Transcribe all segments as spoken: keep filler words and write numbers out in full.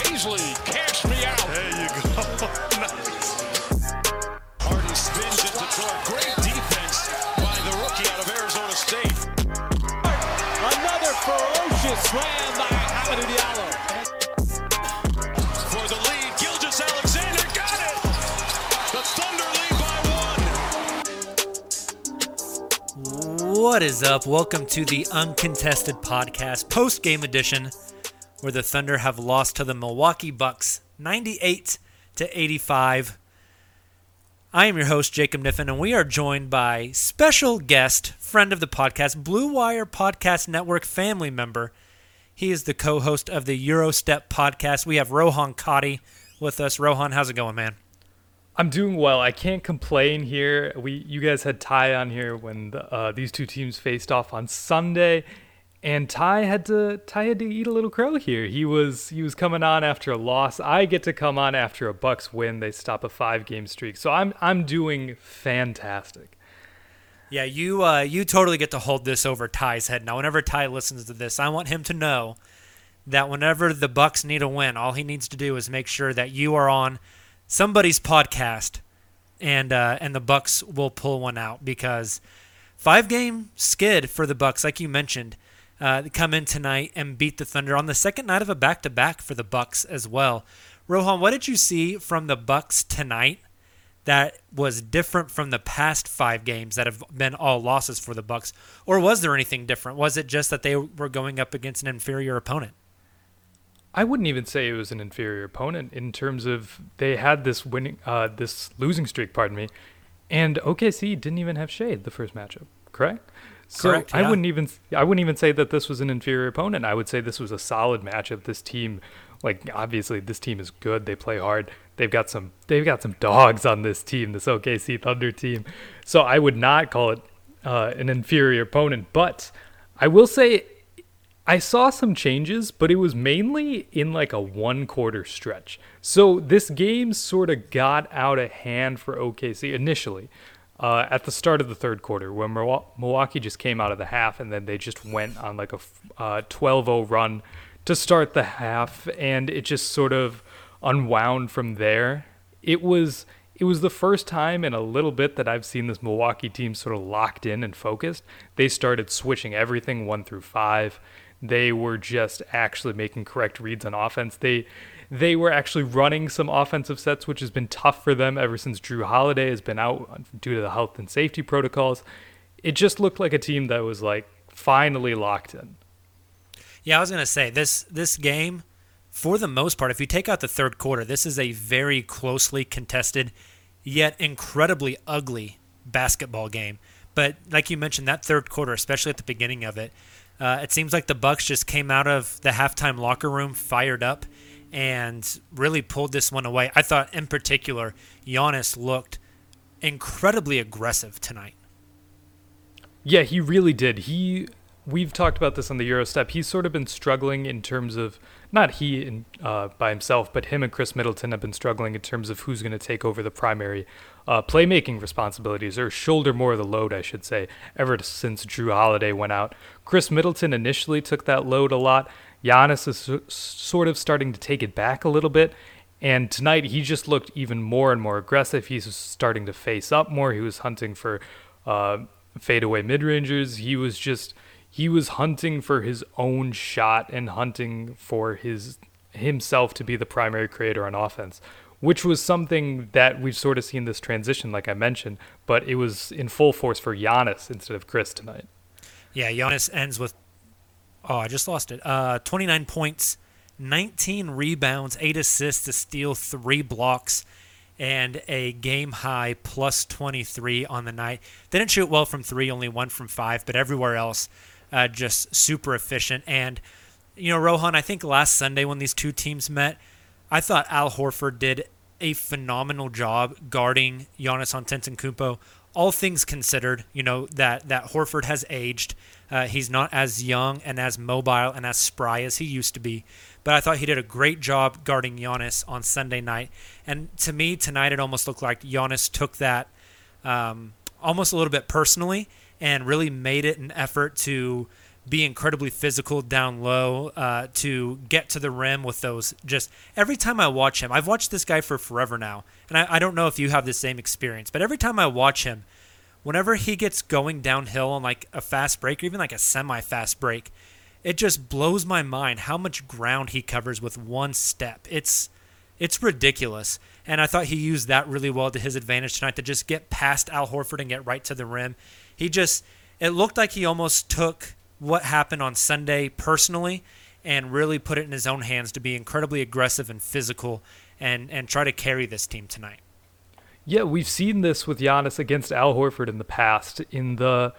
Bazley, cash me out. There you go. Nice. Hardy spins it to Troy. Great defense by the rookie out of Arizona State. Another ferocious slam by Hamadou Diallo. For the lead, Gilgeous-Alexander got it. The Thunder lead by one. What is up? Welcome to the Uncontested Podcast Post Game Edition, where the Thunder have lost to the Milwaukee Bucks ninety-eight to eighty-five. I am your host, Jacob Niffen, and we are joined by special guest, friend of the podcast, Blue Wire Podcast Network family member. He is the co-host of the Gyro Step Podcast. We have Rohan Katti with us. Rohan, how's it going, man? I'm doing well. I can't complain here. We, you guys had Ty on here when the, uh, these two teams faced off on Sunday. And Ty had to Ty had to eat a little crow here. He was he was coming on after a loss. I get to come on after a Bucks win. They stop a five game streak. So I'm I'm doing fantastic. Yeah, you uh, you totally get to hold this over Ty's head now. Whenever Ty listens to this, I want him to know that whenever the Bucks need a win, all he needs to do is make sure that you are on somebody's podcast, and uh, and the Bucks will pull one out, because five game skid for the Bucks, like you mentioned. Uh, come in tonight and beat the Thunder on the second night of a back-to-back for the Bucks as well. Rohan, what did you see from the Bucks tonight that was different from the past five games that have been all losses for the Bucks? Or was there anything different? Was it just that they were going up against an inferior opponent? I wouldn't even say it was an inferior opponent in terms of they had this winning, uh, this losing streak, pardon me, and O K C didn't even have Shai the first matchup, correct? So Correct, yeah. I wouldn't even I wouldn't even say that this was an inferior opponent. I would say this was a solid matchup. This team, like obviously this team is good. They play hard. They've got some they've got some dogs on this team, this O K C Thunder team. So I would not call it uh, an inferior opponent. But I will say I saw some changes, but it was mainly in like a one quarter stretch. So this game sort of got out of hand for O K C initially. Uh, at the start of the third quarter, when Milwaukee just came out of the half, and then they just went on like a uh, twelve oh run to start the half, and it just sort of unwound from there. It was it was the first time in a little bit that I've seen this Milwaukee team sort of locked in and focused. They started switching everything one through five. They were just actually making correct reads on offense. They they were actually running some offensive sets, which has been tough for them ever since Jrue Holiday has been out due to the health and safety protocols. It just looked like a team that was like finally locked in. Yeah, I was going to say this this game, for the most part, if you take out the third quarter, this is a very closely contested yet incredibly ugly basketball game. But like you mentioned, that third quarter, especially at the beginning of it, Uh, it seems like the Bucks just came out of the halftime locker room fired up and really pulled this one away. I thought, in particular, Giannis looked incredibly aggressive tonight. Yeah, he really did. He, we've talked about this on the Euro Step. He's sort of been struggling in terms of, not he in, uh, by himself, but him and Khris Middleton have been struggling in terms of who's going to take over the primary uh, playmaking responsibilities, or shoulder more of the load, I should say, ever since Jrue Holiday went out. Khris Middleton initially took that load a lot. Giannis is so, sort of starting to take it back a little bit. And tonight, he just looked even more and more aggressive. He was starting to face up more. He was hunting for uh, fadeaway mid-rangers. He was just, he was hunting for his own shot and hunting for his himself to be the primary creator on offense, which was something that we've sort of seen this transition, like I mentioned, but it was in full force for Giannis instead of Khris tonight. Yeah, Giannis ends with, oh, I just lost it, uh, twenty-nine points, nineteen rebounds, eight assists, to steal, three blocks, and a game-high plus twenty-three on the night. They didn't shoot well from three, only one from five, but everywhere else uh, just super efficient. And, you know, Rohan, I think last Sunday when these two teams met, I thought Al Horford did a phenomenal job guarding Giannis Antetokounmpo. All things considered, you know, that, that Horford has aged. Uh, he's not as young and as mobile and as spry as he used to be. But I thought he did a great job guarding Giannis on Sunday night. And to me, tonight it almost looked like Giannis took that um, almost a little bit personally and really made it an effort to be incredibly physical down low, uh, to get to the rim with those. Just every time I watch him, I've watched this guy for forever now, and I, I don't know if you have the same experience, but every time I watch him, whenever he gets going downhill on like a fast break or even like a semi-fast break, it just blows my mind how much ground he covers with one step. It's it's ridiculous, and I thought he used that really well to his advantage tonight to just get past Al Horford and get right to the rim. He just it looked like he almost took what happened on Sunday personally and really put it in his own hands to be incredibly aggressive and physical and, and try to carry this team tonight. Yeah, we've seen this with Giannis against Al Horford in the past. In the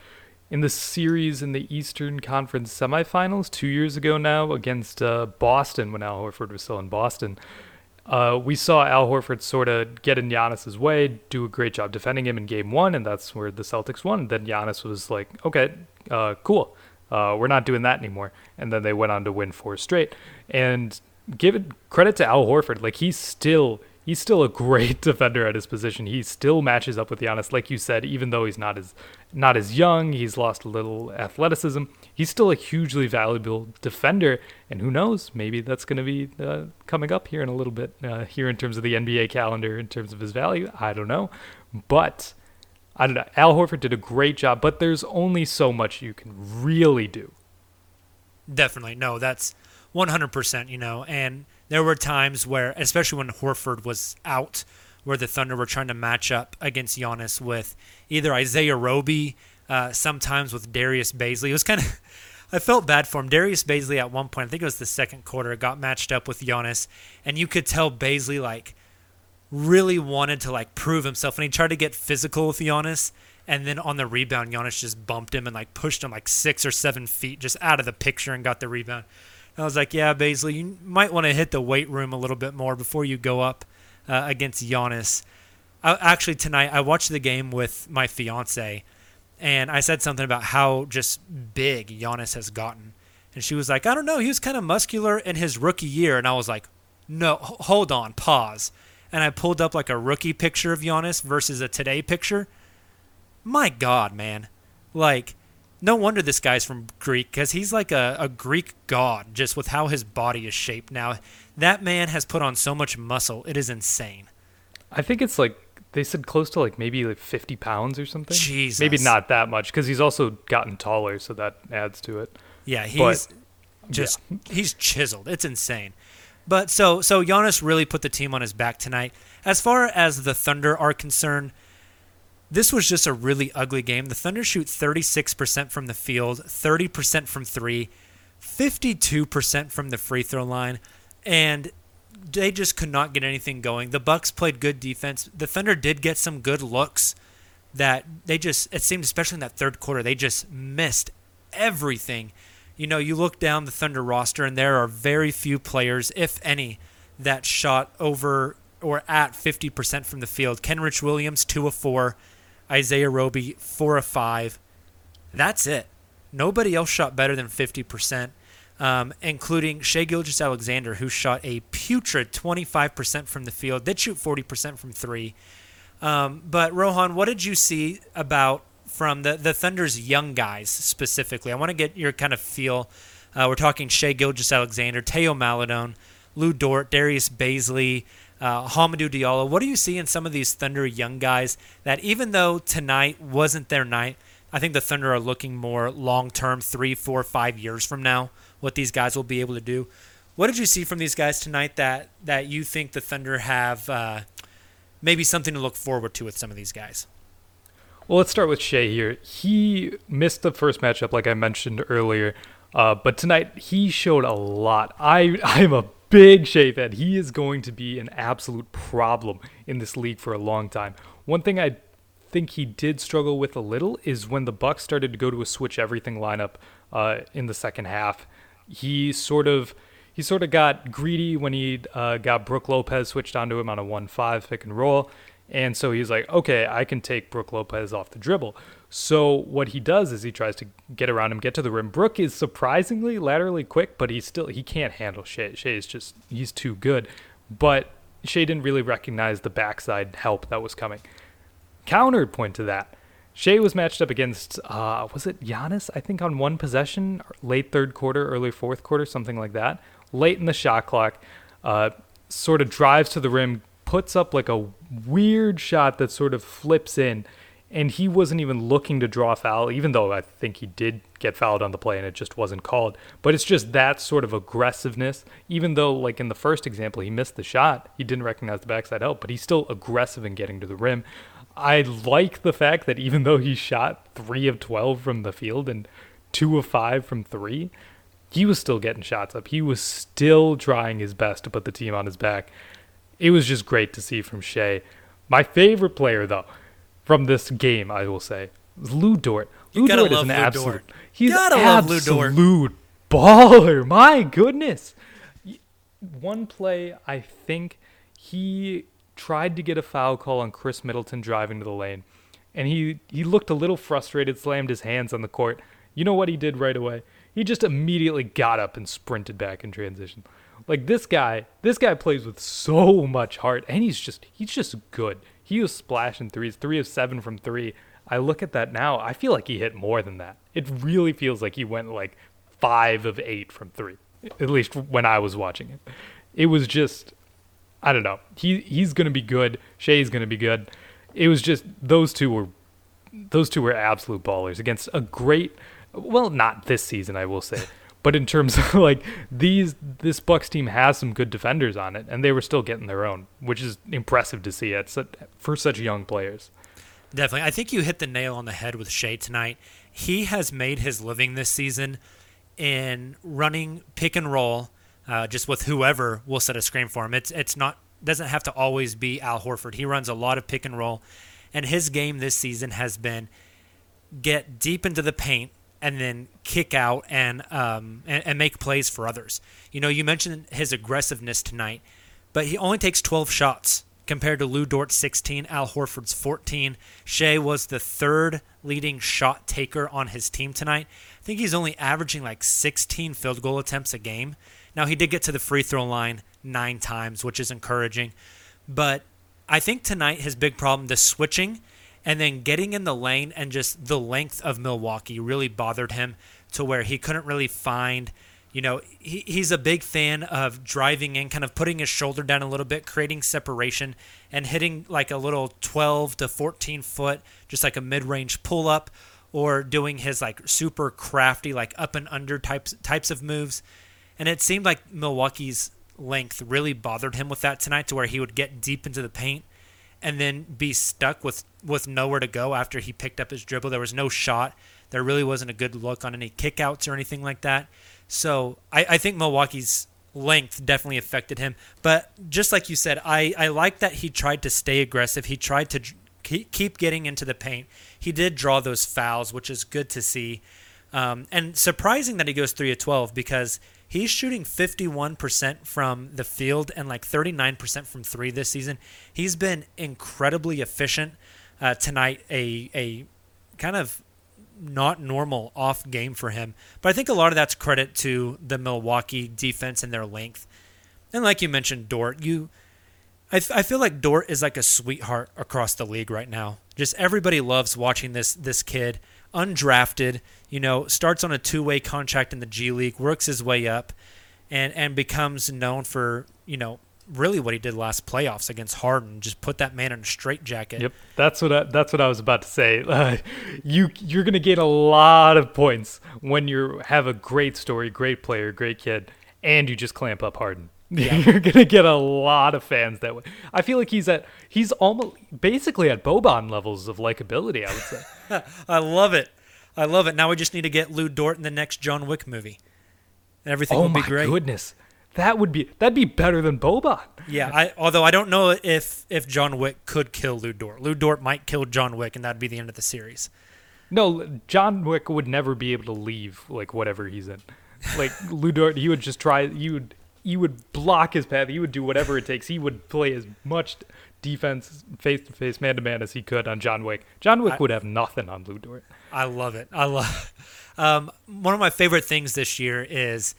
in the series in the Eastern Conference semifinals two years ago now against uh, Boston, when Al Horford was still in Boston, uh, we saw Al Horford sort of get in Giannis's way, do a great job defending him in game one, and that's where the Celtics won. Then Giannis was like, okay, uh, cool. Uh, we're not doing that anymore. And then they went on to win four straight. And give it credit to Al Horford. Like, he's still he's still a great defender at his position. He still matches up with Giannis, like you said, even though he's not as not as young, he's lost a little athleticism. He's still a hugely valuable defender. And who knows, maybe that's going to be uh, coming up here in a little bit, uh, here in terms of the N B A calendar, in terms of his value. I don't know. But I don't know. Al Horford did a great job, but there's only so much you can really do. Definitely. No, that's one hundred percent, you know. And there were times where, especially when Horford was out, where the Thunder were trying to match up against Giannis with either Isaiah Roby, uh, sometimes with Darius Bazley. It was kind of – I felt bad for him. Darius Bazley at one point, I think it was the second quarter, got matched up with Giannis, and you could tell Bazley, like, really wanted to like prove himself, and he tried to get physical with Giannis, and then on the rebound Giannis just bumped him and like pushed him like six or seven feet just out of the picture and got the rebound. And I was like, yeah, Bazley, you might want to hit the weight room a little bit more before you go up uh, against Giannis. I, actually tonight I watched the game with my fiance, and I said something about how just big Giannis has gotten, and she was like, I don't know, he was kind of muscular in his rookie year. And I was like, no, hold on, pause. And I pulled up like a rookie picture of Giannis versus a today picture. My God, man. Like, no wonder this guy's from Greek, because he's like a, a Greek god just with how his body is shaped now. That man has put on so much muscle. It is insane. I think it's like they said close to like maybe like fifty pounds or something. Jesus. Maybe not that much, because he's also gotten taller, so that adds to it. Yeah, he's but, just yeah. he's chiseled. It's insane. But so so Giannis really put the team on his back tonight. As far as the Thunder are concerned, this was just a really ugly game. The Thunder shoot thirty-six percent from the field, thirty percent from three, fifty-two percent from the free throw line, and they just could not get anything going. The Bucks played good defense. The Thunder did get some good looks that they just, it seemed especially in that third quarter, they just missed everything. You know, you look down the Thunder roster, and there are very few players, if any, that shot over or at fifty percent from the field. Kenrich Williams, two of four. Isaiah Roby, four of five. That's it. Nobody else shot better than fifty percent, um, including Shai Gilgeous-Alexander, who shot a putrid twenty-five percent from the field, did shoot forty percent from three. Um, but, Rohan, what did you see about from the, the Thunder's young guys specifically? I want to get your kind of feel. Uh, we're talking Shai Gilgeous-Alexander, Théo Maledon, Lou Dort, Darius Bazley, uh, Hamadou Diallo. What do you see in some of these Thunder young guys that even though tonight wasn't their night, I think the Thunder are looking more long-term, three, four, five years from now, what these guys will be able to do. What did you see from these guys tonight that, that you think the Thunder have uh, maybe something to look forward to with some of these guys? Well, let's start with Shai here. He missed the first matchup, like I mentioned earlier, uh, but tonight he showed a lot. I, I'm a big Shai fan. He is going to be an absolute problem in this league for a long time. One thing I think he did struggle with a little is when the Bucks started to go to a switch everything lineup uh, in the second half. He sort of he sort of got greedy when he uh, got Brook Lopez switched onto him on a one five pick and roll. And so he's like, okay, I can take Brook Lopez off the dribble. So what he does is he tries to get around him, get to the rim. Brook is surprisingly laterally quick, but he still he can't handle Shai. Shai is just, he's too good. But Shai didn't really recognize the backside help that was coming. Counterpoint to that, Shai was matched up against, uh, was it Giannis? I think on one possession, late third quarter, early fourth quarter, something like that. Late in the shot clock, uh, sort of drives to the rim, puts up like a weird shot that sort of flips in, and he wasn't even looking to draw a foul, even though I think he did get fouled on the play and it just wasn't called. But it's just that sort of aggressiveness, even though like in the first example, he missed the shot, he didn't recognize the backside help, but he's still aggressive in getting to the rim. I like the fact that even though he shot three of twelve from the field and two of five from three, he was still getting shots up. He was still trying his best to put the team on his back. It was just great to see from Shai. My favorite player, though, from this game, I will say, is Lou Dort. Lou Dort is an absolute. He's an absolute baller. My goodness. One play, I think he tried to get a foul call on Khris Middleton driving to the lane, and he, he looked a little frustrated, slammed his hands on the court. You know what he did right away? He just immediately got up and sprinted back in transition. Like this guy, this guy plays with so much heart, and he's just he's just good. He was splashing threes, three of seven from three. I look at that now, I feel like he hit more than that. It really feels like he went like five of eight from three, at least when I was watching it. It was just, I don't know. He he's gonna be good. Shai's gonna be good. It was just those two were those two were absolute ballers against a great. Well, not this season, I will say. But in terms of like these, this Bucks team has some good defenders on it, and they were still getting their own, which is impressive to see at such, for such young players. Definitely. I think you hit the nail on the head with Shai tonight. He has made his living this season in running pick and roll, uh, just with whoever will set a screen for him. It's it's not doesn't have to always be Al Horford. He runs a lot of pick and roll, and his game this season has been get deep into the paint, and then kick out and, um, and and make plays for others. You know, you mentioned his aggressiveness tonight, but he only takes twelve shots compared to Lou Dort's sixteen, Al Horford's fourteen. Shai was the third leading shot taker on his team tonight. I think he's only averaging like sixteen field goal attempts a game. Now, he did get to the free throw line nine times, which is encouraging. But I think tonight his big problem, the switching, and then getting in the lane and just the length of Milwaukee really bothered him to where he couldn't really find, you know, he, he's a big fan of driving in, kind of putting his shoulder down a little bit, creating separation and hitting like a little twelve to fourteen foot, just like a mid-range pull up, or doing his like super crafty, like up and under types, types of moves. And it seemed like Milwaukee's length really bothered him with that tonight to where he would get deep into the paint and then be stuck with, with nowhere to go after he picked up his dribble. There was no shot. There really wasn't a good look on any kickouts or anything like that. So I, I think Milwaukee's length definitely affected him. But just like you said, I, I like that he tried to stay aggressive. He tried to keep getting into the paint. He did draw those fouls, which is good to see. Um, and surprising that he goes three of twelve because he's shooting fifty-one percent from the field and like thirty-nine percent from three this season. He's been incredibly efficient. Uh, tonight, a a kind of not normal off game for him. But I think a lot of that's credit to the Milwaukee defense and their length. And like you mentioned, Dort, you, I, I feel like Dort is like a sweetheart across the league right now. Just everybody loves watching this this kid. Undrafted, you know, starts on a two-way contract in the G League, works his way up, and and becomes known for, you know, really what he did last playoffs against Harden, just put that man in a straitjacket. Yep, that's what I, that's what I was about to say. Uh, you you're gonna get a lot of points when you have a great story, great player, great kid, and you just clamp up Harden. Yeah. You're gonna get a lot of fans that way. I feel like he's at he's almost basically at Boban levels of likability, I would say. I love it. I love it. Now we just need to get Lou Dort in the next John Wick movie. Everything oh will be great. Oh my goodness. That would be that'd be better than Boban. Yeah, I, although I don't know if, if John Wick could kill Lou Dort. Lou Dort might kill John Wick, and that'd be the end of the series. No, John Wick would never be able to leave like whatever he's in. Like Lou Dort, he would just try. You would you would block his path. He would do whatever it takes. He would play as much defense, face to face, man to man, as he could on John Wick. John Wick I, would have nothing on Lou Dort. I love it. I love. Um, one of my favorite things this year is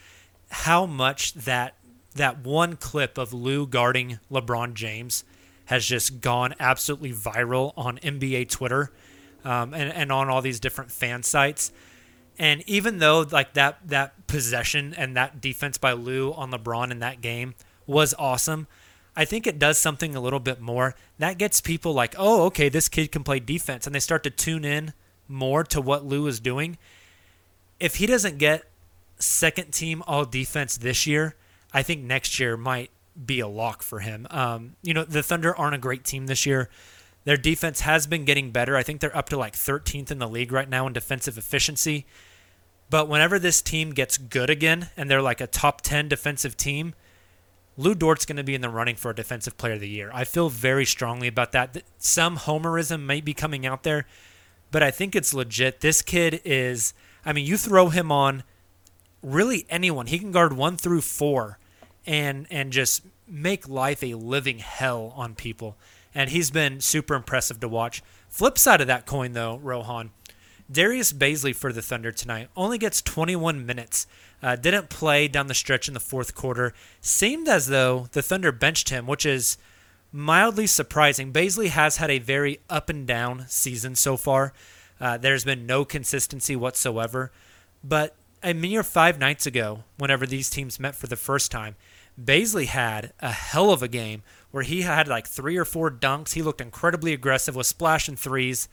how much that that one clip of Lou guarding LeBron James has just gone absolutely viral on N B A Twitter um, and, and on all these different fan sites. And even though like that that possession and that defense by Lou on LeBron in that game was awesome, I think it does something a little bit more. That gets people like, oh, okay, this kid can play defense. And they start to tune in more to what Lou is doing. If he doesn't get second team all defense this year, I think next year might be a lock for him. Um, you know, the Thunder aren't a great team this year. Their defense has been getting better. I think they're up to like thirteenth in the league right now in defensive efficiency. But whenever this team gets good again and they're like a top ten defensive team, Lou Dort's going to be in the running for a defensive player of the year. I feel very strongly about that. Some homerism may be coming out there, but I think it's legit. This kid is, I mean, you throw him on really anyone. He can guard one through four and and just make life a living hell on people. And he's been super impressive to watch. Flip side of that coin, though, Rohan, Darius Bazley for the Thunder tonight only gets twenty-one minutes. Uh, didn't play down the stretch in the fourth quarter. Seemed as though the Thunder benched him, which is mildly surprising. Bazley has had a very up-and-down season so far. Uh, there's been no consistency whatsoever. But a mere five nights ago, whenever these teams met for the first time, Bazley had a hell of a game where he had like three or four dunks. He looked incredibly aggressive, was splashing threes.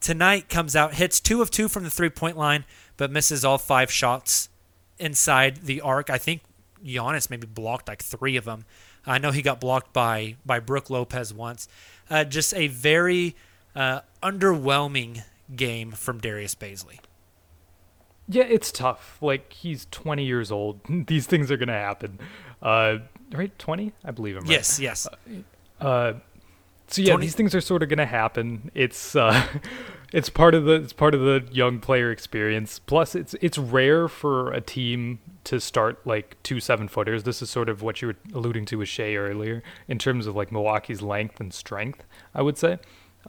Tonight comes out, hits two of two from the three-point line, but misses all five shots inside the arc. I think Giannis maybe blocked like three of them. I know he got blocked by, by Brook Lopez once. Uh, just a very uh, underwhelming game from Darius Bazley. Yeah, it's tough. Like, he's twenty years old. These things are going to happen. Uh, right? twenty? I believe I'm right. Yes, yes. Uh, uh, so, yeah, twenty These things are sort of going to happen. It's uh, it's part of the it's part of the young player experience. Plus, it's it's rare for a team to start, like, two seven-footers. This is sort of what you were alluding to with Shai earlier in terms of, like, Milwaukee's length and strength, I would say,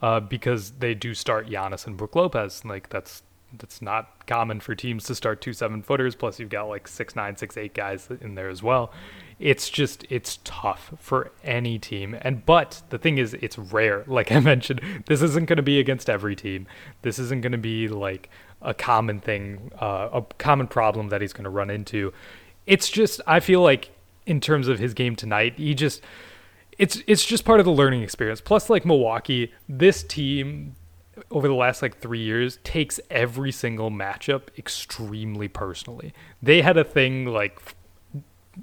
uh, because they do start Giannis and Brook Lopez. Like, that's... That's not common for teams to start two seven footers. Plus, you've got like six nine, six eight guys in there as well. It's just it's tough for any team. And but the thing is, it's rare. Like I mentioned, this isn't going to be against every team. This isn't going to be like a common thing, uh, a common problem that he's going to run into. It's just I feel like in terms of his game tonight, he just it's it's just part of the learning experience. Plus, like Milwaukee, this team over the last like three years takes every single matchup extremely personally. They had a thing like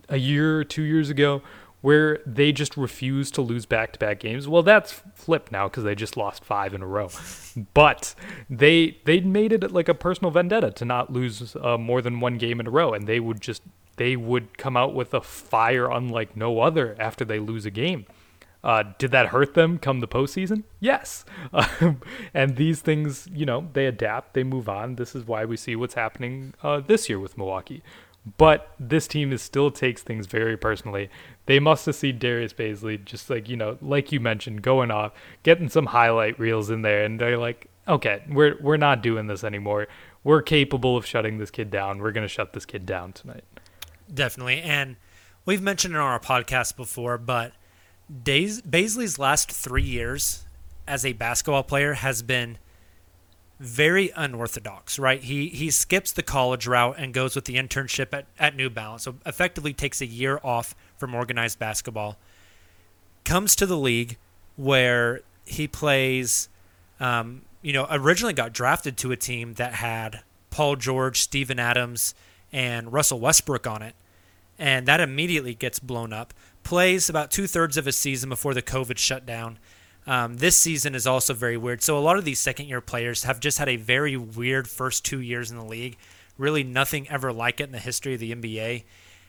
a year or two years ago where they just refused to lose back-to-back games. Well, that's flipped now because they just lost five in a row. But they they made it like a personal vendetta to not lose uh, more than one game in a row, and they would just they would come out with a fire unlike no other after they lose a game. Uh, did that hurt them come the postseason? Yes. Um, and these things, you know, they adapt, they move on. This is why we see what's happening uh, this year with Milwaukee. But this team is still takes things very personally. They must have seen Darius Bazley just like, you know, like you mentioned, going off, getting some highlight reels in there. And they're like, okay, we're we're not doing this anymore. We're capable of shutting this kid down. We're going to shut this kid down tonight. Definitely. And we've mentioned it on our podcast before, but Days, Bazley's last three years as a basketball player has been very unorthodox, right? He he skips the college route and goes with the internship at, at New Balance, so effectively takes a year off from organized basketball, comes to the league where he plays, um, you know, originally got drafted to a team that had Paul George, Stephen Adams, and Russell Westbrook on it, and that immediately gets blown up, plays about two-thirds of a season before the COVID shutdown. Um, this season is also very weird. So a lot of these second-year players have just had a very weird first two years in the league, really nothing ever like it in the history of the N B A.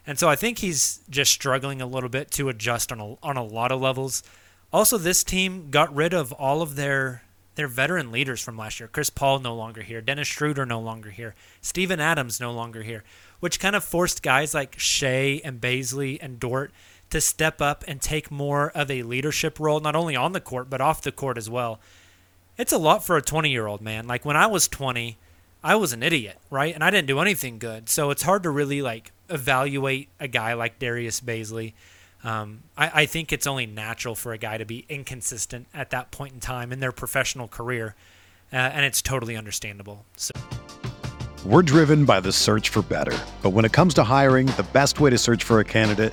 And so I think he's just struggling a little bit to adjust on a, on a lot of levels. Also, this team got rid of all of their their veteran leaders from last year. Chris Paul no longer here. Dennis Schroeder no longer here. Steven Adams no longer here, which kind of forced guys like Shai and Bazley and Dort to step up and take more of a leadership role, not only on the court, but off the court as well. It's a lot for a twenty-year-old, man. Like, when I was twenty, I was an idiot, right? And I didn't do anything good. So it's hard to really, like, evaluate a guy like Darius Bazley. Um, I, I think it's only natural for a guy to be inconsistent at that point in time in their professional career, uh, and it's totally understandable. So. We're driven by the search for better. But when it comes to hiring, the best way to search for a candidate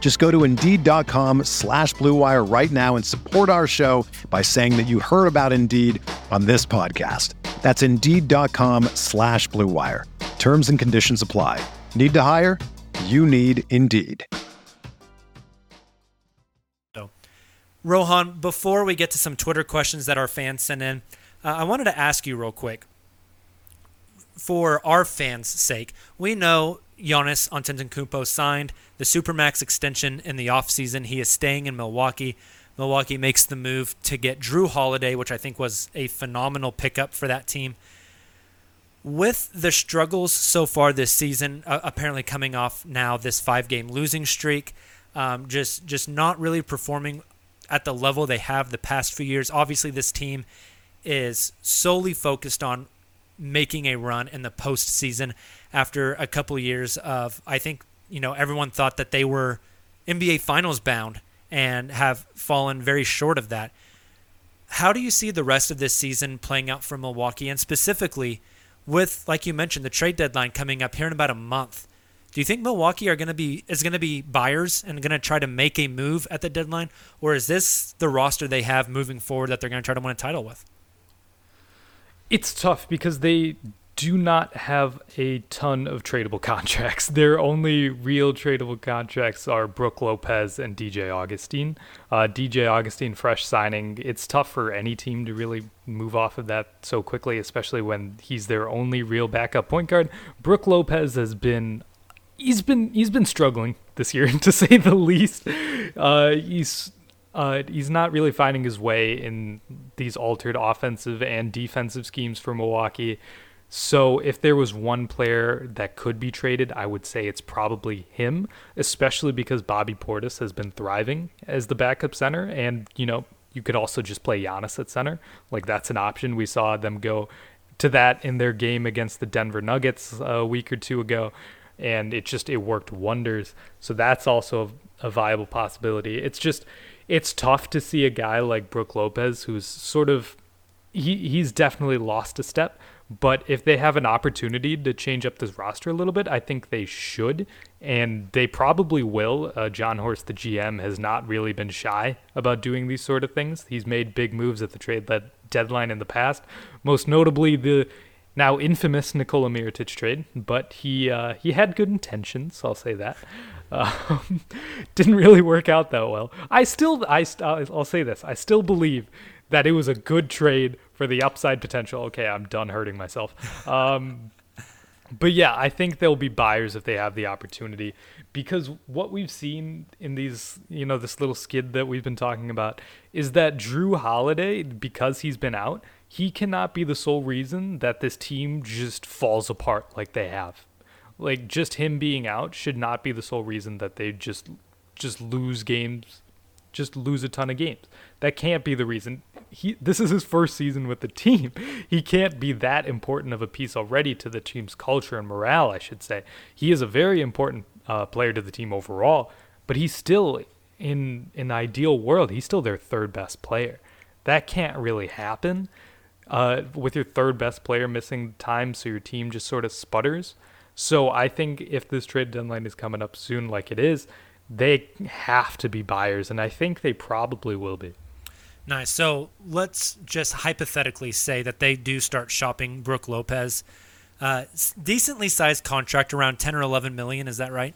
Just go to Indeed.com slash Blue Wire right now and support our show by saying that you heard about Indeed on this podcast. That's Indeed.com slash Blue Wire. Terms and conditions apply. Need to hire? You need Indeed. So, Rohan, before we get to some Twitter questions that our fans sent in, uh, I wanted to ask you real quick. For our fans' sake, we know Giannis Antetokounmpo signed the Supermax extension in the offseason. He is staying in Milwaukee. Milwaukee makes the move to get Jrue Holiday, which I think was a phenomenal pickup for that team. With the struggles so far this season, uh, apparently coming off now this five-game losing streak, um, just, just not really performing at the level they have the past few years. Obviously, this team is solely focused on making a run in the postseason after a couple years of, I think, you know, everyone thought that they were N B A Finals bound and have fallen very short of that. How do you see the rest of this season playing out for Milwaukee? And specifically with, like you mentioned, the trade deadline coming up here in about a month, do you think Milwaukee are going to be, is going to be buyers and going to try to make a move at the deadline? Or is this the roster they have moving forward that they're going to try to win a title with? It's tough because they do not have a ton of tradable contracts. Their only real tradable contracts are Brook Lopez and D J Augustin. Uh, D J Augustin, fresh signing. It's tough for any team to really move off of that so quickly, especially when he's their only real backup point guard. Brook Lopez has been, he's been, he's been struggling this year, to say the least. Uh, he's Uh, he's not really finding his way in these altered offensive and defensive schemes for Milwaukee. So if there was one player that could be traded, I would say it's probably him, especially because Bobby Portis has been thriving as the backup center. And, you know, you could also just play Giannis at center. Like, that's an option. We saw them go to that in their game against the Denver Nuggets a week or two ago, and it just, it worked wonders. So that's also a viable possibility. It's just... It's tough to see a guy like Brook Lopez, who's sort of, he he's definitely lost a step, but if they have an opportunity to change up this roster a little bit, I think they should, and they probably will. Uh, John Horst, the G M, has not really been shy about doing these sort of things. He's made big moves at the trade deadline in the past, most notably the now infamous Nikola Mirotic trade, but he uh, he had good intentions, I'll say that. Um, didn't really work out that well. I still, I, I'll say this, I still believe that it was a good trade for the upside potential. Okay, I'm done hurting myself. Um, but yeah, I think they'll be buyers if they have the opportunity, because what we've seen in these, you know, this little skid that we've been talking about is that Jrue Holiday, because he's been out, he cannot be the sole reason that this team just falls apart like they have. Like, just him being out should not be the sole reason that they just just lose games, just lose a ton of games. That can't be the reason. He, this is his first season with the team. He can't be that important of a piece already to the team's culture and morale, I should say. He is a very important uh, player to the team overall, but he's still, in an ideal world, he's still their third best player. That can't really happen uh, with your third best player missing time, so your team just sort of sputters. So I think if this trade deadline is coming up soon like it is, they have to be buyers, and I think they probably will be. Nice. So let's just hypothetically say that they do start shopping Brook Lopez. Uh, decently sized contract, around ten or eleven million. Is that right?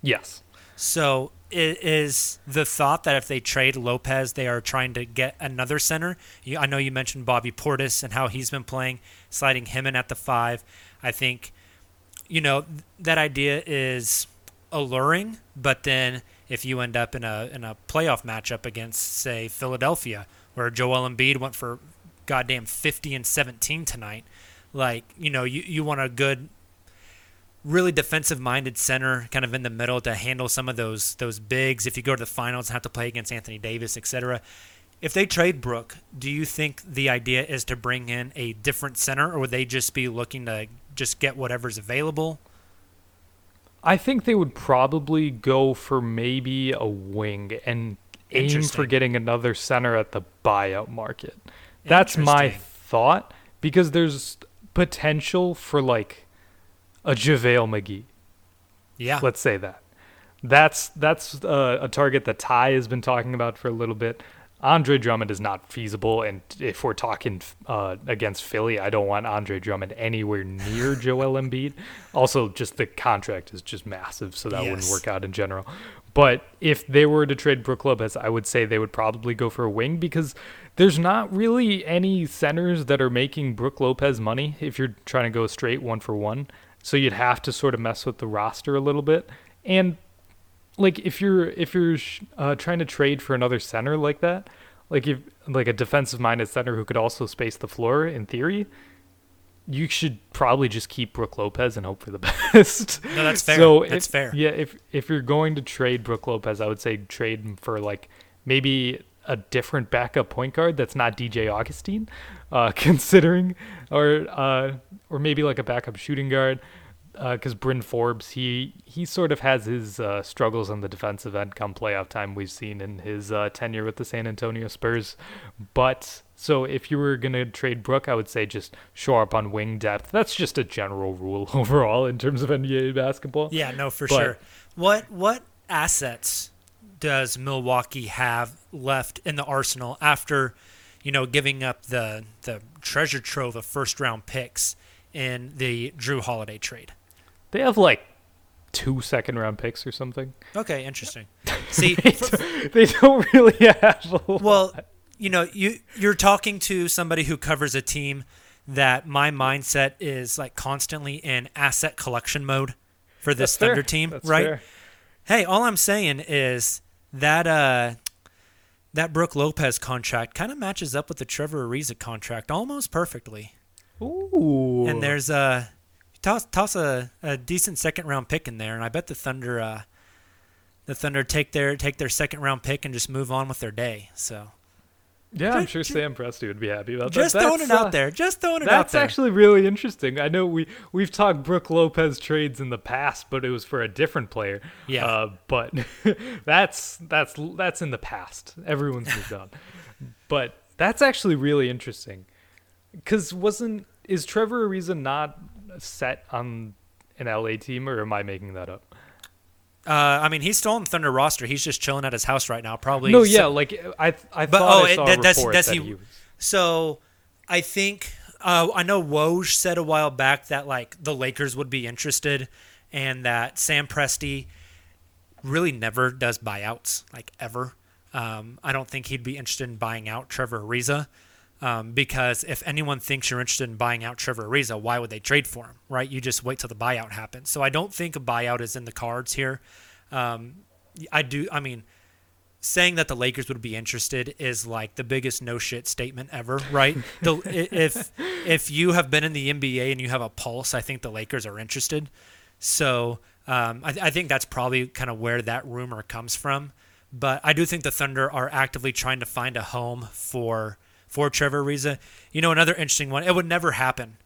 Yes. So it is the thought that if they trade Lopez, they are trying to get another center. You, I know you mentioned Bobby Portis and how he's been playing, sliding him in at the five. I think, you know, that idea is alluring, but then if you end up in a in a playoff matchup against, say, Philadelphia, where Joel Embiid went for goddamn fifty and seventeen tonight, like, you know, you, you want a good, really defensive-minded center kind of in the middle to handle some of those those bigs. If you go to the finals and have to play against Anthony Davis, et cetera. If they trade Brook, do you think the idea is to bring in a different center, or would they just be looking to just get whatever's available? I think they would probably go for maybe a wing and aim for getting another center at the buyout market. That's my thought, because there's potential for like a JaVale McGee. Yeah. Let's say that. That's that's uh, a target that Ty has been talking about for a little bit. Andre Drummond is not feasible, and if we're talking uh, against Philly, I don't want Andre Drummond anywhere near Joel Embiid. Also, just the contract is just massive, so that yes. wouldn't work out in general. But if they were to trade Brook Lopez, I would say they would probably go for a wing, because there's not really any centers that are making Brook Lopez money if you're trying to go straight one for one. So you'd have to sort of mess with the roster a little bit. And like, if you're if you're uh, trying to trade for another center like that, like if like a defensive-minded center who could also space the floor, in theory, you should probably just keep Brook Lopez and hope for the best. No, that's fair. So that's if, fair. Yeah, if if you're going to trade Brook Lopez, I would say trade him for like maybe a different backup point guard that's not D J Augustin, uh, considering, or uh, or maybe like a backup shooting guard. Because uh, Bryn Forbes, he he sort of has his uh, struggles on the defensive end come playoff time. We've seen in his uh, tenure with the San Antonio Spurs. But so if you were going to trade Brook, I would say just shore up on wing depth. That's just a general rule overall in terms of N B A basketball. Yeah, no, for but, sure. What what assets does Milwaukee have left in the arsenal after, you know, giving up the the treasure trove of first round picks in the Jrue Holiday trade? They have like two second round picks or something. Okay, interesting. See, they, for, don't, they don't really have a well, lot. You know, you you're talking to somebody who covers a team that my mindset is like constantly in asset collection mode for this That's Thunder fair. Team, That's right? Fair. Hey, all I'm saying is that uh, that Brook Lopez contract kind of matches up with the Trevor Ariza contract almost perfectly. Ooh. And there's a toss toss a, a decent second round pick in there, and I bet the Thunder uh, the Thunder take their take their second round pick and just move on with their day. So yeah, just, I'm sure just, Sam Presti would be happy about that. Just that's, throwing it uh, out there. Just throwing it out there. That's actually really interesting. I know we we've talked Brook Lopez trades in the past, but it was for a different player. Yeah. Uh, but that's that's that's in the past. Everyone's moved on. But that's actually really interesting. Because wasn't is Trevor Ariza not set on an L A team, or am I making that up? Uh, I mean, he's still on the Thunder roster. He's just chilling at his house right now, probably. No, yeah, so, like I, I but, thought oh, I saw it, a that's, report that's that he, he was. So I think uh, I know Woj said a while back that like the Lakers would be interested, and that Sam Presti really never does buyouts, like ever. Um, I don't think he'd be interested in buying out Trevor Ariza, um, because if anyone thinks you're interested in buying out Trevor Ariza, why would they trade for him, right? You just wait till the buyout happens. So I don't think a buyout is in the cards here. Um, I do. I mean, saying that the Lakers would be interested is like the biggest no shit statement ever, right? the, if if you have been in the N B A and you have a pulse, I think the Lakers are interested. So um, I, I think that's probably kind of where that rumor comes from. But I do think the Thunder are actively trying to find a home for for Trevor Ariza. You know, another interesting one. It would never happen,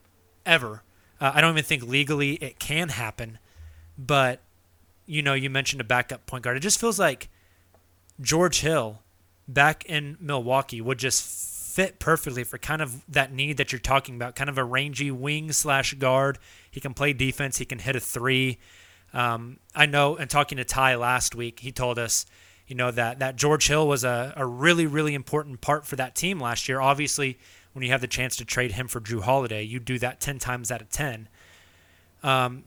ever. Uh, I don't even think legally it can happen. But you know, you mentioned a backup point guard. It just feels like George Hill back in Milwaukee would just fit perfectly for kind of that need that you're talking about, kind of a rangy wing slash guard. He can play defense. He can hit a three. Um, I know, and talking to Ty last week, he told us, you know, that, that George Hill was a, a really, really important part for that team last year. Obviously, when you have the chance to trade him for Jrue Holiday, you do that ten times out of ten. Um,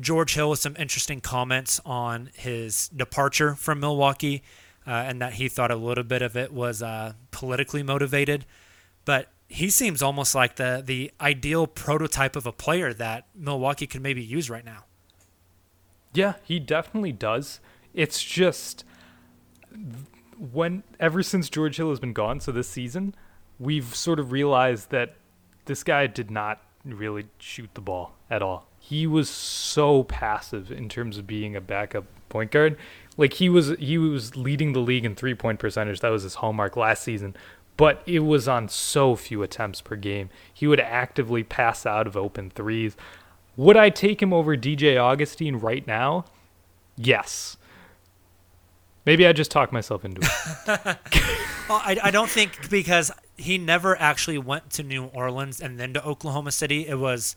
George Hill with some interesting comments on his departure from Milwaukee, uh, and that he thought a little bit of it was uh, politically motivated. But he seems almost like the the ideal prototype of a player that Milwaukee could maybe use right now. Yeah, he definitely does. It's just when ever since George Hill has been gone, so this season, we've sort of realized that this guy did not really shoot the ball at all. He was so passive in terms of being a backup point guard. Like he was he was leading the league in three-point percentage. That was his hallmark last season. But it was on so few attempts per game. He would actively pass out of open threes. Would I take him over D J Augustin right now? Yes. Maybe I just talked myself into it. Well, I, I don't think, because he never actually went to New Orleans and then to Oklahoma City. It was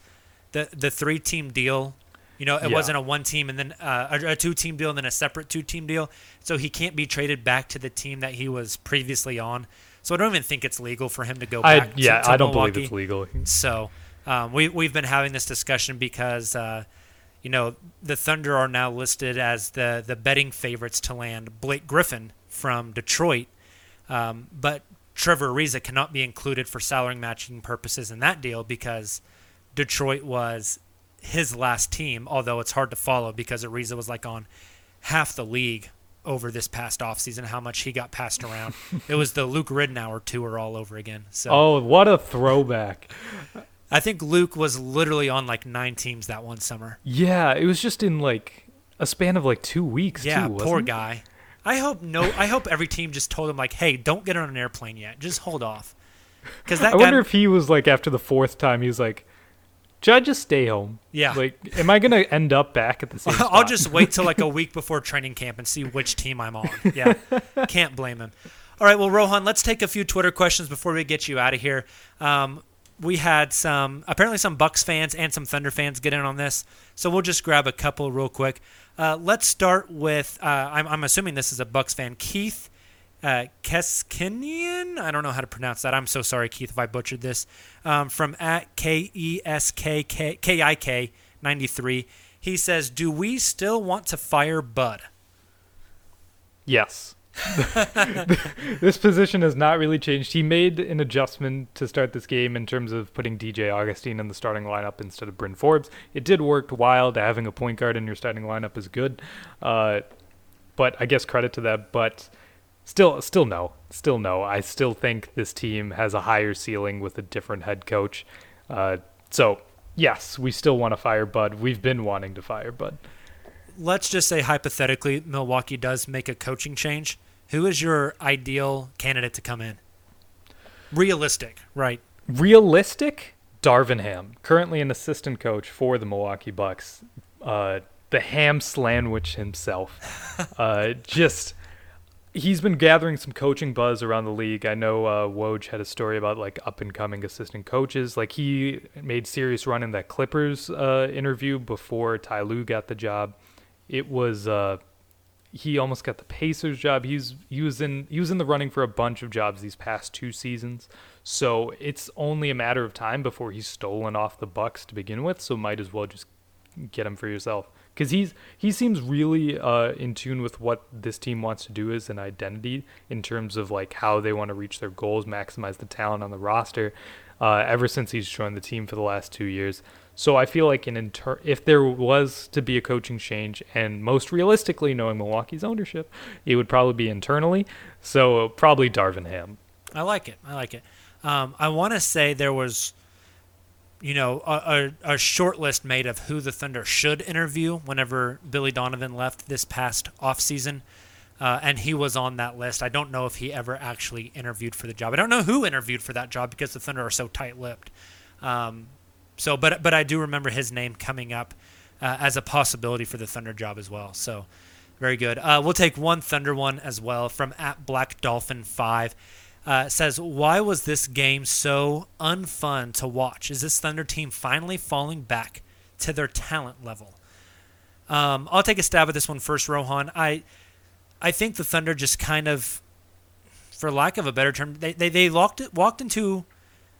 the the three team deal. You know, it yeah. wasn't a one team and then uh, a, a two team deal and then a separate two team deal. So he can't be traded back to the team that he was previously on. So I don't even think it's legal for him to go back. I, yeah, to, to I don't Milwaukee. believe it's legal. So um, we we've been having this discussion because uh, you know, the Thunder are now listed as the the betting favorites to land Blake Griffin from Detroit, um, but Trevor Ariza cannot be included for salary matching purposes in that deal because Detroit was his last team, although it's hard to follow because Ariza was like on half the league over this past offseason, how much he got passed around. It was the Luke Ridnour tour all over again. So, oh, what a throwback. I think Luke was literally on like nine teams that one summer. Yeah, it was just in like a span of like two weeks yeah, too, wasn't poor it? guy. I hope no I hope every team just told him like, hey, don't get on an airplane yet. Just hold off. Cuz that I guy, wonder if he was like after the fourth time he was like, should I just stay home? Yeah. Like, am I going to end up back at the same spot? I'll just wait till like a week before training camp and see which team I'm on. Yeah. Can't blame him. All right. Well, Rohan, let's take a few Twitter questions before we get you out of here. Um, we had some, apparently some Bucks fans and some Thunder fans get in on this. So we'll just grab a couple real quick. Uh, let's start with, uh, I'm, I'm assuming this is a Bucks fan, Keith uh, Keskinian. I don't know how to pronounce that. I'm so sorry, Keith, if I butchered this. Um, from at K E S K K K I K ninety-three. He says, do we still want to fire Bud? Yes. This position has not really changed. He made an adjustment to start this game in terms of putting D J Augustin in the starting lineup instead of Bryn Forbes. It did work while having a point guard in your starting lineup is good. Uh, but I guess credit to that. But Still, still no, still no. I still think this team has a higher ceiling with a different head coach. Uh, so, yes, we still want to fire Bud. We've been wanting to fire Bud. Let's just say hypothetically Milwaukee does make a coaching change. Who is your ideal candidate to come in? Realistic, right? Realistic? Darvin Ham, currently an assistant coach for the Milwaukee Bucks. Uh, the ham sandwich himself. Uh, just... He's been gathering some coaching buzz around the league. I know uh, Woj had a story about like up-and-coming assistant coaches. Like he made serious run in that Clippers uh, interview before Ty Lue got the job. It was uh, he almost got the Pacers job. He's he was in he was in the running for a bunch of jobs these past two seasons. So it's only a matter of time before he's stolen off the Bucks to begin with. So might as well just get him for yourself. because he's he seems really uh, in tune with what this team wants to do as an identity in terms of like how they want to reach their goals, maximize the talent on the roster. Uh, ever since he's joined the team for the last two years, so I feel like an inter- if there was to be a coaching change, and most realistically, knowing Milwaukee's ownership, it would probably be internally. So probably Darvin Ham. I like it. I like it. Um, I want to say there was, you know, a, a, a short list made of who the Thunder should interview whenever Billy Donovan left this past offseason, uh, and he was on that list. I don't know if he ever actually interviewed for the job. I don't know who interviewed for that job because the Thunder are so tight-lipped. Um, so, but but I do remember his name coming up uh, as a possibility for the Thunder job as well. So, very good. Uh, we'll take one Thunder one as well from at Black Dolphin five. Uh, says, why was this game so unfun to watch? Is this Thunder team finally falling back to their talent level? Um, I'll take a stab at this one first, Rohan. I I think the Thunder just kind of, for lack of a better term, they they, they locked it, walked into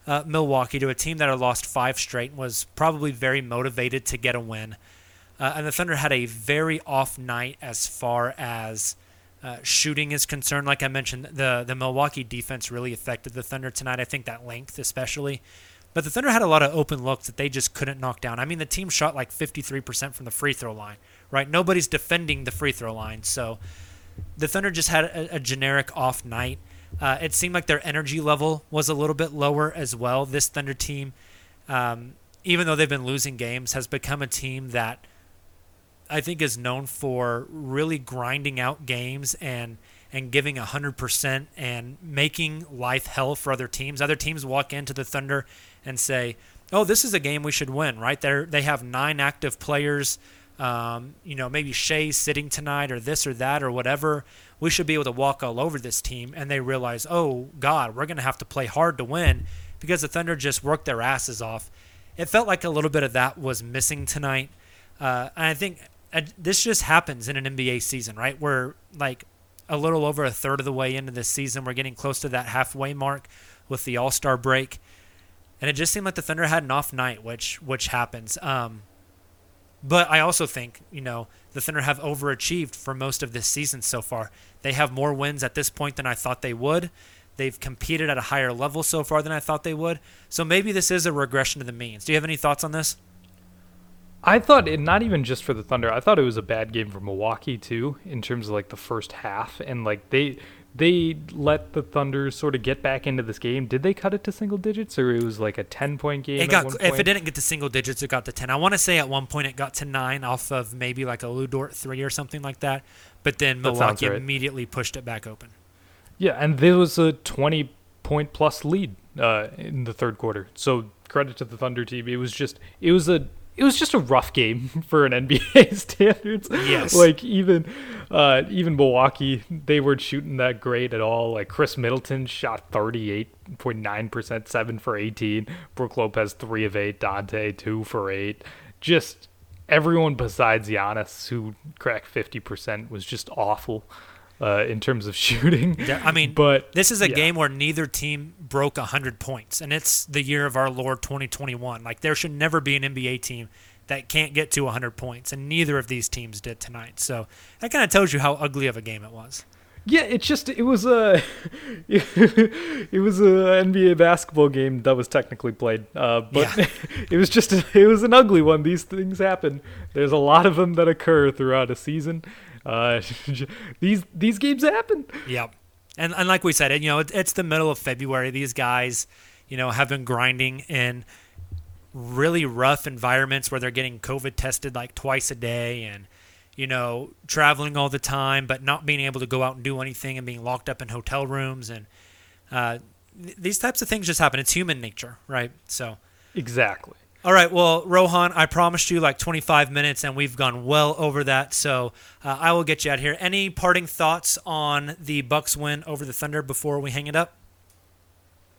uh, Milwaukee, to a team that had lost five straight and was probably very motivated to get a win. Uh, and the Thunder had a very off night as far as Uh, shooting is concerned. Like I mentioned, the, the Milwaukee defense really affected the Thunder tonight. I think that length especially. But the Thunder had a lot of open looks that they just couldn't knock down. I mean, the team shot like fifty-three percent from the free throw line, right? Nobody's defending the free throw line. So the Thunder just had a, a generic off night. Uh, it seemed like their energy level was a little bit lower as well. This Thunder team, um, even though they've been losing games, has become a team that I think is known for really grinding out games and, and giving one hundred percent and making life hell for other teams. Other teams walk into the Thunder and say, oh, this is a game we should win, right? They're, they have nine active players. Um, you know, maybe Shea's sitting tonight or this or that or whatever. We should be able to walk all over this team. And they realize, oh, God, we're going to have to play hard to win because the Thunder just worked their asses off. It felt like a little bit of that was missing tonight. Uh, and I think – this just happens in an N B A season, right? We're like a little over a third of the way into this season. We're getting close to that halfway mark with the All-Star break. And it just seemed like the Thunder had an off night, which which happens. Um, but I also think, you know, the Thunder have overachieved for most of this season so far. They have more wins at this point than I thought they would. They've competed at a higher level so far than I thought they would. So maybe this is a regression to the means. Do you have any thoughts on this? I thought it, not even just for the Thunder, I thought it was a bad game for Milwaukee too, in terms of like the first half, and like they they let the Thunder sort of get back into this game. Did they cut it to single digits, or it was like a ten point game? It got, at one point? If it didn't get to single digits, it got to ten. I want to say at one point it got to nine off of maybe like a Lou Dort three or something like that, but then Milwaukee right. immediately pushed it back open. Yeah, and there was a twenty point plus lead uh, in the third quarter. So credit to the Thunder team. It was just it was a It was just a rough game for an N B A standards. Yes. Like even uh, even Milwaukee, they weren't shooting that great at all. Like Khris Middleton shot thirty-eight point nine percent, seven for eighteen. Brook Lopez, three of eight. Dante, two for eight. Just everyone besides Giannis, who cracked fifty percent, was just awful uh, in terms of shooting. Yeah, I mean, but this is a yeah. game where neither team broke one hundred points, and it's the year of our Lord twenty twenty-one. Like, there should never be an N B A team that can't get to one hundred points, and neither of these teams did tonight. So that kind of tells you how ugly of a game it was. Yeah, it's just it was a it was a N B A basketball game that was technically played, uh, but yeah. it was just a, it was an ugly one. These things happen. There's a lot of them that occur throughout a season. Uh, these these games happen. Yep, and and like we said, you know, it, it's the middle of February. These guys, you know, have been grinding in really rough environments where they're getting COVID tested like twice a day and, you know, traveling all the time, but not being able to go out and do anything and being locked up in hotel rooms. And uh, th- these types of things just happen. It's human nature, right? So exactly. All right, well, Rohan, I promised you like twenty-five minutes, and we've gone well over that, so uh, I will get you out of here. Any parting thoughts on the Bucks win over the Thunder before we hang it up?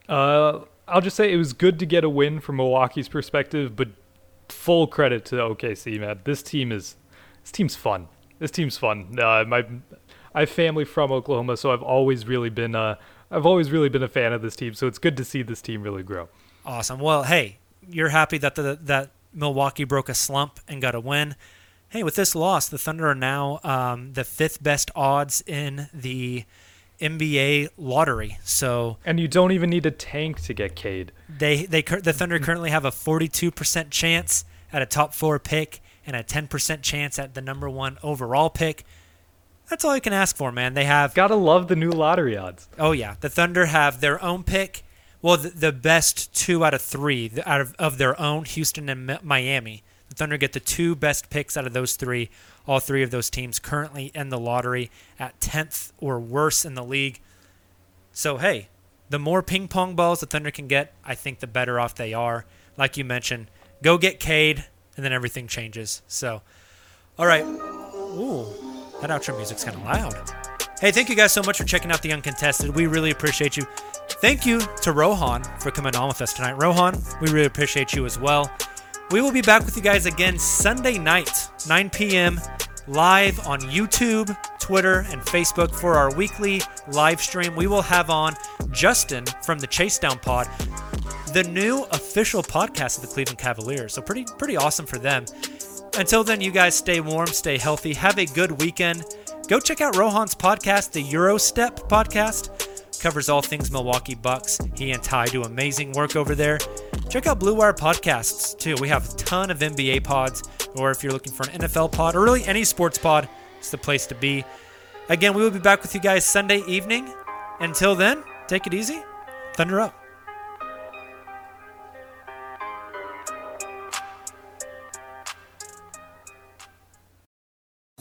Uh, I'll just say it was good to get a win from Milwaukee's perspective, but full credit to O K C, man. This team is this team's fun. This team's fun. Uh, my I have family from Oklahoma, so I've always really been uh I've always really been a fan of this team. So it's good to see this team really grow. Awesome. Well, hey. You're happy that the that Milwaukee broke a slump and got a win. hey, with this loss, the Thunder are now um, the fifth best odds in the N B A lottery. So, and you don't even need to tank to get Cade. They they the Thunder currently have a forty-two percent chance at a top four pick and a ten percent chance at the number one overall pick. That's all you can ask for, man. They have gotta love the new lottery odds. Oh yeah, the Thunder have their own pick. Well, the, the best two out of three out of, of their own, Houston and Miami. The Thunder get the two best picks out of those three. All three of those teams currently in the lottery at tenth or worse in the league. So, hey, the more ping pong balls the Thunder can get, I think the better off they are. Like you mentioned, go get Cade, and then everything changes. So, all right. Ooh, that outro music's kind of loud. Hey, thank you guys so much for checking out The Uncontested. We really appreciate you. Thank you to Rohan for coming on with us tonight. Rohan, we really appreciate you as well. We will be back with you guys again Sunday night, nine p.m., live on YouTube, Twitter, and Facebook for our weekly live stream. We will have on Justin from the Chase Down Pod, the new official podcast of the Cleveland Cavaliers. So pretty, pretty awesome for them. Until then, you guys stay warm, stay healthy, have a good weekend. Go check out Rohan's podcast, the Gyro Step Podcast. Covers all things Milwaukee Bucks. He and Ty do amazing work over there. Check out Blue Wire Podcasts, too. We have a ton of N B A pods, or if you're looking for an N F L pod, or really any sports pod, it's the place to be. Again, we will be back with you guys Sunday evening. Until then, take it easy. Thunder up.